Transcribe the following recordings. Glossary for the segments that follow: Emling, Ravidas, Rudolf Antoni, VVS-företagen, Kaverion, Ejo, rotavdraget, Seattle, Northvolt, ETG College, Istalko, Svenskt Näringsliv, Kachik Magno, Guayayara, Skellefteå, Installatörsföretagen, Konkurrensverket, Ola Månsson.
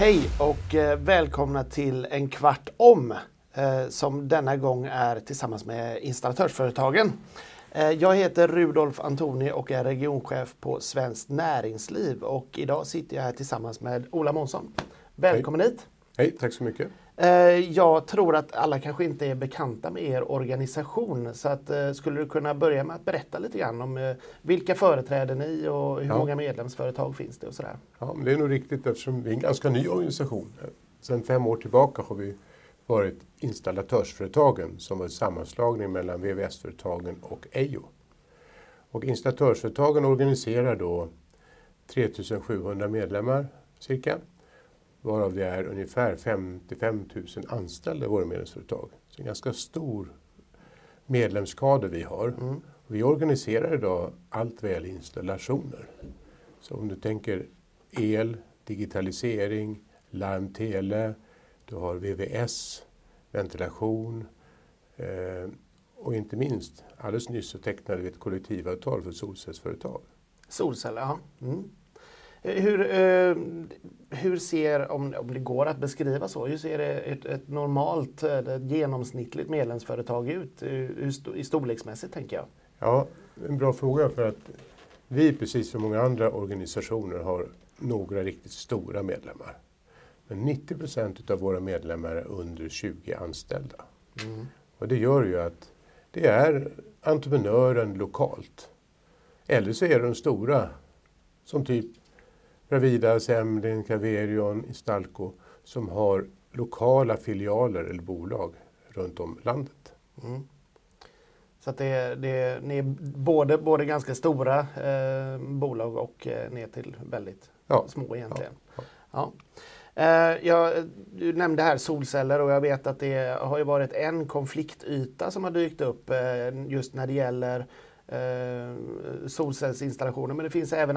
Hej och välkomna till en kvart om som denna gång är tillsammans med Installatörsföretagen. Jag heter Rudolf Antoni och är regionchef på Svenskt Näringsliv och idag sitter jag här tillsammans med Ola Månsson. Välkommen hit! Hej, tack så mycket! Jag tror att alla kanske inte är bekanta med er organisation så att, skulle du kunna börja med att berätta lite grann om vilka företräder ni och hur många medlemsföretag finns det och sådär? Ja, men det är nog riktigt eftersom vi är en ganska ny organisation. Sedan 5 år tillbaka har vi varit Installatörsföretagen som var en sammanslagning mellan VVS-företagen och Ejo. Och Installatörsföretagen organiserar då 3700 medlemmar cirka. Varav det är ungefär 55 000 anställda i våra medlemsföretag. Så en ganska stor medlemskader vi har. Mm. Vi organiserar idag allt vad gäller installationer. Så om du tänker el, digitalisering, larm, tele, du har VVS, ventilation och inte minst alldeles nyss så tecknade vi ett kollektivavtal för solcellsföretag. Solceller, ja. Mm. Hur ser, om det går att beskriva så, hur ser ett normalt, ett genomsnittligt medlemsföretag ut i storleksmässigt tänker jag? Ja, en bra fråga för att vi precis som många andra organisationer har några riktigt stora medlemmar. Men 90% av våra medlemmar är under 20 anställda. Mm. Och det gör ju att det är entreprenören lokalt. Eller så är de stora som typ Ravidas, Emling, Kaverion, Istalko som har lokala filialer eller bolag runt om landet. Mm. Så att ni är både ganska stora bolag och ner till väldigt små egentligen. Ja. Du nämnde här solceller och jag vet att det har ju varit en konfliktyta som har dykt upp just när det gäller solcellsinstallationer, men det finns även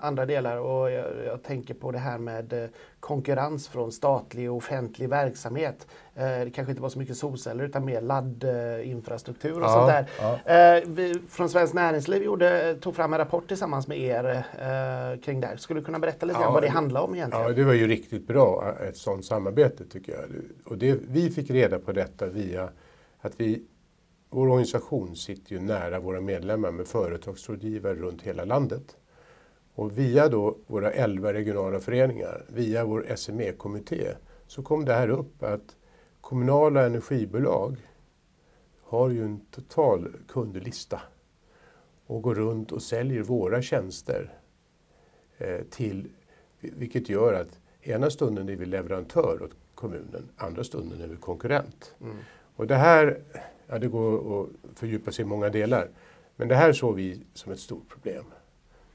andra delar och jag tänker på det här med konkurrens från statlig och offentlig verksamhet. Det kanske inte var så mycket solceller utan mer laddinfrastruktur och sånt där. Ja. Vi från Svenskt Näringsliv tog fram en rapport tillsammans med er kring det. Skulle du kunna berätta lite vad det handlar om egentligen? Ja, det var ju riktigt bra ett sådant samarbete tycker jag. Och vi fick reda på detta via att vår organisation sitter ju nära våra medlemmar med företagsrådgivare runt hela landet. Och via då våra 11 regionala föreningar, via vår SME-kommitté, så kom det här upp att kommunala energibolag har ju en total kundlista och går runt och säljer våra tjänster till, vilket gör att ena stunden är vi leverantör åt kommunen, andra stunden är vi konkurrent. Mm. Och det här... Ja, det går att fördjupa sig i många delar. Men det här såg vi som ett stort problem.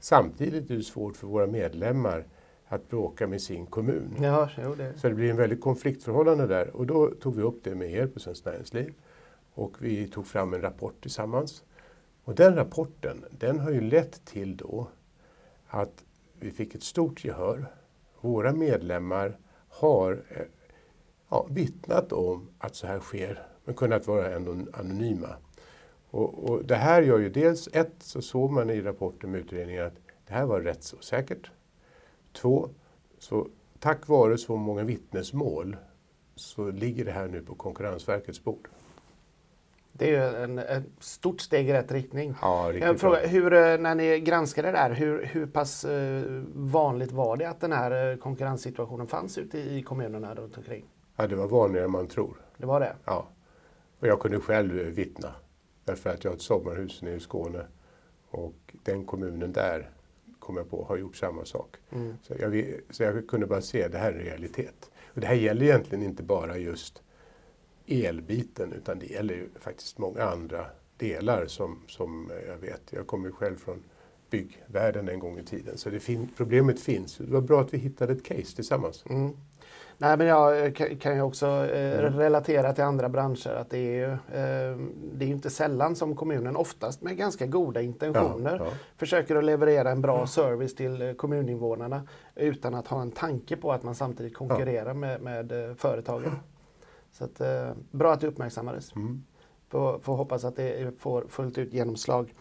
Samtidigt är det svårt för våra medlemmar att bråka med sin kommun. Ja, det. Så det blir en väldigt konfliktförhållande där. Och då tog vi upp det med er på Svenskt Näringsliv. Och vi tog fram en rapport tillsammans. Och den rapporten, den har ju lett till då att vi fick ett stort gehör. Våra medlemmar har vittnat om att så här sker. Men kunnat vara ändå anonyma. Och det här gör ju dels ett, så såg man i rapporten med utredningen att det här var rättsosäkert. 2, så tack vare så många vittnesmål så ligger det här nu på Konkurrensverkets bord. Det är ju ett stort steg i rätt riktning. Ja, jag frågar, när ni granskade det där, hur pass vanligt var det att den här konkurrenssituationen fanns ute i kommunerna runt omkring? Ja, det var vanligare än man tror. Det var det? Ja. Och jag kunde själv vittna, därför att jag har ett sommarhus nere i Skåne och den kommunen där, kom jag på, har gjort samma sak. Mm. Så jag kunde bara se det här är realitet. Och det här gäller egentligen inte bara just elbiten, utan det gäller ju faktiskt många andra delar som jag vet. Jag kommer ju själv från byggvärlden en gång i tiden, så problemet finns. Det var bra att vi hittade ett case tillsammans. Mm. Nej, men jag kan ju också relatera till andra branscher att det är ju inte sällan som kommunen oftast med ganska goda intentioner försöker att leverera en bra service till kommuninvånarna utan att ha en tanke på att man samtidigt konkurrerar med företagen. Så att, bra att det uppmärksammades. Får hoppas att det får fullt ut genomslag.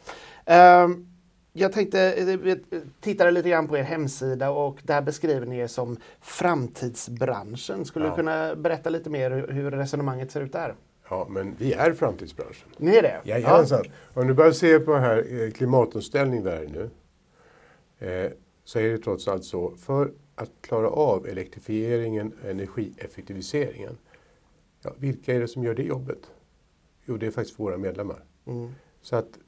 Jag tänkte, tittade lite grann på er hemsida och där beskriver ni er som framtidsbranschen. Skulle du kunna berätta lite mer hur resonemanget ser ut där? Ja, men vi är framtidsbranschen. Ni är det? Jajamensan. Om du börjar se på här klimatomställning där nu så är det trots allt så för att klara av elektrifieringen och energieffektiviseringen. Ja, vilka är det som gör det jobbet? Jo, det är faktiskt våra medlemmar. Mm. Så att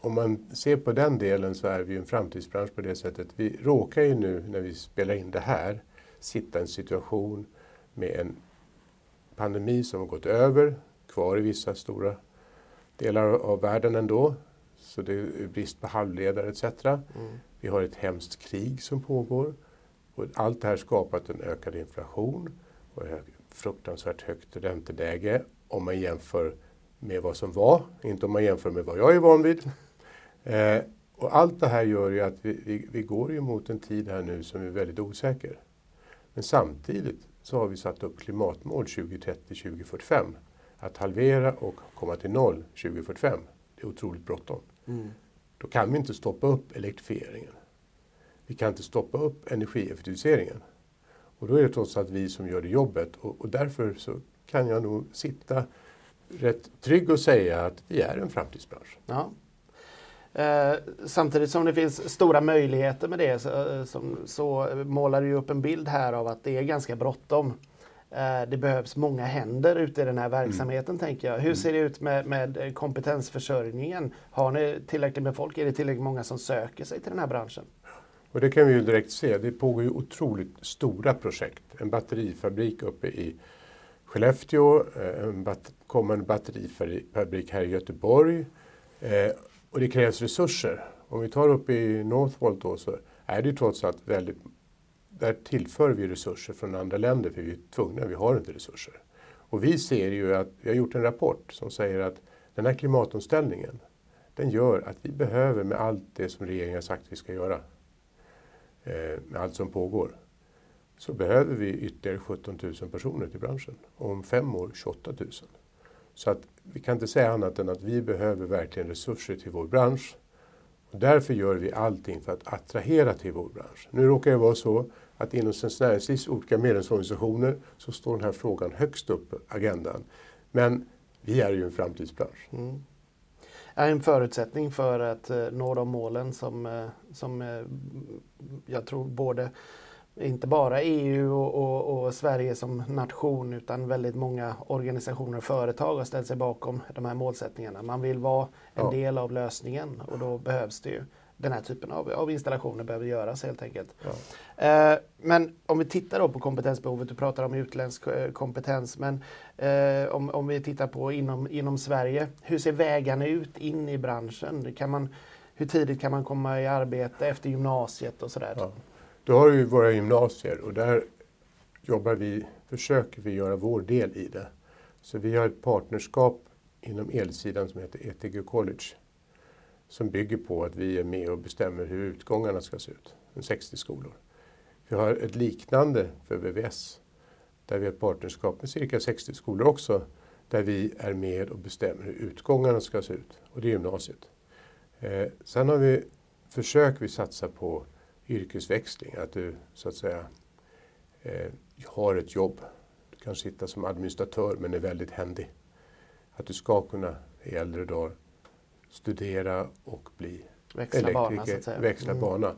om man ser på den delen så är vi en framtidsbransch på det sättet. Vi råkar ju nu när vi spelar in det här sitta i en situation med en pandemi som har gått över, kvar i vissa stora delar av världen ändå. Så det är brist på halvledare etc. Mm. Vi har ett hemskt krig som pågår. Och allt det här skapat en ökad inflation och fruktansvärt högt ränteläge om man jämför med vad som var, inte om man jämför med vad jag är van vid. Och allt det här gör ju att vi går ju mot en tid här nu som är väldigt osäker. Men samtidigt så har vi satt upp klimatmål 2030-2045. Att halvera och komma till noll 2045. Det är otroligt bråttom. Mm. Då kan vi inte stoppa upp elektrifieringen. Vi kan inte stoppa upp energieffektiviseringen. Och då är det trots allt vi som gör det jobbet. Och därför så kan jag nog sitta rätt trygg att säga att vi är en framtidsbransch. Ja. Samtidigt som det finns stora möjligheter med det så målar du upp en bild här av att det är ganska bråttom. Det behövs många händer ute i den här verksamheten, tänker jag. Hur ser det ut med kompetensförsörjningen? Har ni tillräckligt med folk? Är det tillräckligt många som söker sig till den här branschen? Och det kan vi ju direkt se. Det pågår ju otroligt stora projekt. En batterifabrik uppe i Skellefteå, kommer en batterifabrik här i Göteborg och det krävs resurser. Om vi tar upp i Northvolt då så är det ju trots allt väldigt, där tillför vi resurser från andra länder för vi är tvungna, vi har inte resurser. Och vi ser ju att, vi har gjort en rapport som säger att den här klimatomställningen, den gör att vi behöver med allt det som regeringen har sagt vi ska göra, med allt som pågår. Så behöver vi ytterligare 17 000 personer till branschen. Om 5 år 28 000. Så att vi kan inte säga annat än att vi behöver verkligen resurser till vår bransch. Och därför gör vi allting för att attrahera till vår bransch. Nu råkar det vara så att inom Svenskt Näringslivs olika medlemsorganisationer så står den här frågan högst upp på agendan. Men vi är ju en framtidsbransch. Mm. Är en förutsättning för att nå de målen som jag tror både inte bara EU och Sverige som nation utan väldigt många organisationer och företag har ställt sig bakom de här målsättningarna. Man vill vara en del av lösningen och då behövs det ju den här typen av installationer behöver göras helt enkelt. Ja. Men om vi tittar då på kompetensbehovet, du pratar om utländsk kompetens, men om vi tittar på inom Sverige, hur ser vägarna ut in i branschen? Hur tidigt kan man komma i arbete efter gymnasiet och sådär? Ja. Då har vi våra gymnasier och där försöker vi göra vår del i det. Så vi har ett partnerskap inom elsidan som heter ETG College. Som bygger på att vi är med och bestämmer hur utgångarna ska se ut. 60 skolor. Vi har ett liknande för VVS. Där vi har ett partnerskap med cirka 60 skolor också. Där vi är med och bestämmer hur utgångarna ska se ut. Och det är gymnasiet. Sen har vi satsa på yrkesväxling, att du så att säga har ett jobb. Du kan sitta som administratör men är väldigt händig. Att du ska kunna i äldre dagar studera och bli elektriker, växla bana.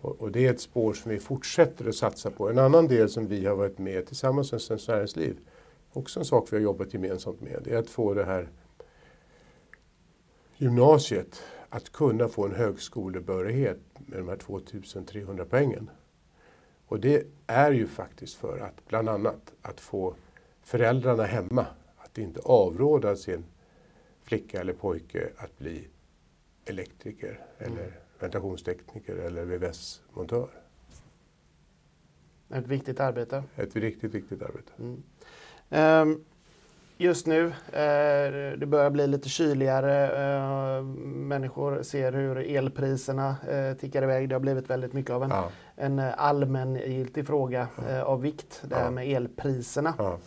Och det är ett spår som vi fortsätter att satsa på. En annan del som vi har varit med tillsammans med Svenskt Näringsliv, också en sak vi har jobbat gemensamt med, är att få det här gymnasiet att kunna få en högskolebehörighet med de här 2300 poängen. Och det är ju faktiskt för att bland annat att få föräldrarna hemma att inte avråda sin flicka eller pojke att bli elektriker eller ventilationstekniker eller VVS-montör. Ett viktigt arbete. Ett riktigt viktigt arbete. Mm. Just nu, det börjar bli lite kyligare, människor ser hur elpriserna tickar iväg. Det har blivit väldigt mycket av en allmängiltig fråga av vikt, det här med elpriserna.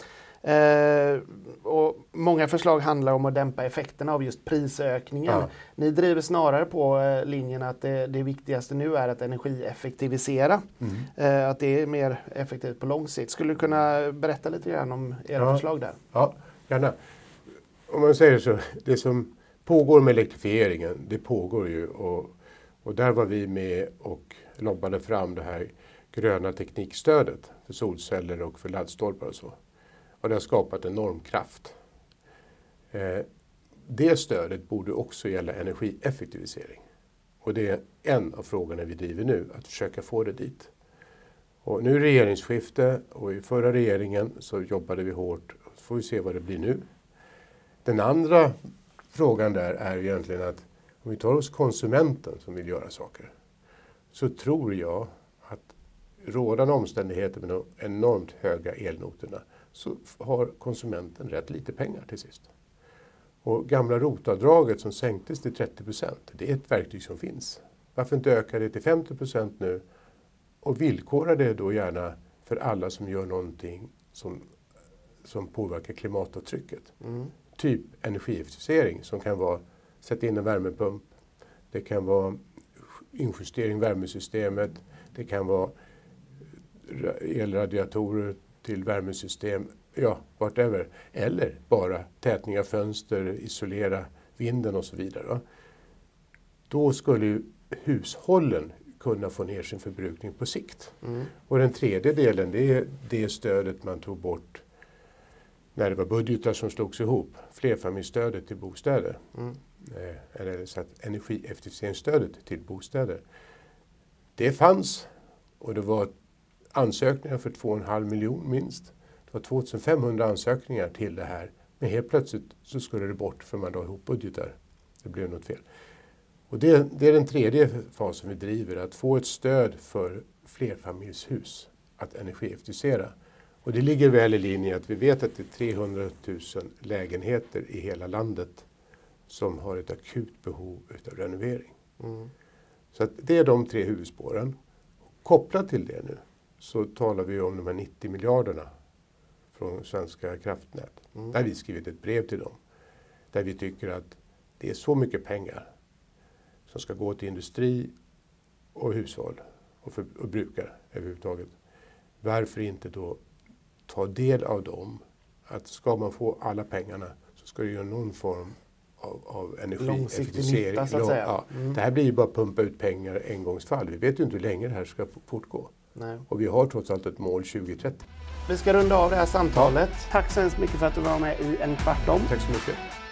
Och många förslag handlar om att dämpa effekterna av just prisökningen. Ja. Ni driver snarare på linjen att det viktigaste nu är att energieffektivisera. Mm. Att det är mer effektivt på lång sikt. Skulle du kunna berätta lite grann om era förslag där? Ja, gärna. Om man säger så, det som pågår med elektrifieringen, det pågår ju och där var vi med och lobbade fram det här gröna teknikstödet för solceller och för laddstolpar och så. Och det har skapat enorm kraft. Det stödet borde också gälla energieffektivisering. Och det är en av frågorna vi driver nu, att försöka få det dit. Och nu är regeringsskifte och i förra regeringen så jobbade vi hårt. Så får vi se vad det blir nu. Den andra frågan där är egentligen att om vi tar oss konsumenten som vill göra saker, så tror jag att rådande omständigheter med de enormt höga elnotorna, så har konsumenten rätt lite pengar till sist. Och gamla rotavdraget som sänktes till 30%, det är ett verktyg som finns. Varför inte öka det till 50% nu och villkora det då gärna för alla som gör någonting som påverkar klimatavtrycket. Mm. Typ energieffektivisering som kan vara sätta in en värmepump, det kan vara injustering i värmesystemet, det kan vara elradiatorer till värmesystem, ja, whatever. Eller bara tätning av fönster, isolera vinden och så vidare. Då skulle ju hushållen kunna få ner sin förbrukning på sikt. Mm. Och den tredje delen, det är det stödet man tog bort när det var budgetar som slogs ihop. Flerfamiljsstödet till bostäder. Mm. Eller så att energieffektiviseringsstödet till bostäder. Det fanns och det var ansökningar för 2,5 miljoner minst. Det var 2500 ansökningar till det här. Men helt plötsligt så skulle det bort för man la ihop budgetar. Det blev något fel. Och det är den tredje fasen vi driver. Att få ett stöd för flerfamiljshus att energieffektivisera. Och det ligger väl i linje att vi vet att det är 300 000 lägenheter i hela landet som har ett akut behov av renovering. Mm. Så att det är de tre huvudspåren. Kopplat till det nu så talar vi om de här 90 miljarderna från Svenska kraftnät. Mm. Där vi skrivit ett brev till dem. Där vi tycker att det är så mycket pengar som ska gå till industri och hushåll och brukare överhuvudtaget. Varför inte då ta del av dem? Att ska man få alla pengarna så ska det göra någon form av energieffektivisering. Ja. Mm. Det här blir ju bara att pumpa ut pengar engångsfall. Vi vet ju inte hur länge det här ska fortgå. Nej. Och vi har trots allt ett mål 2030. Vi ska runda av det här samtalet. Ja. Tack så mycket för att du var med i En kvart om. Tack så mycket.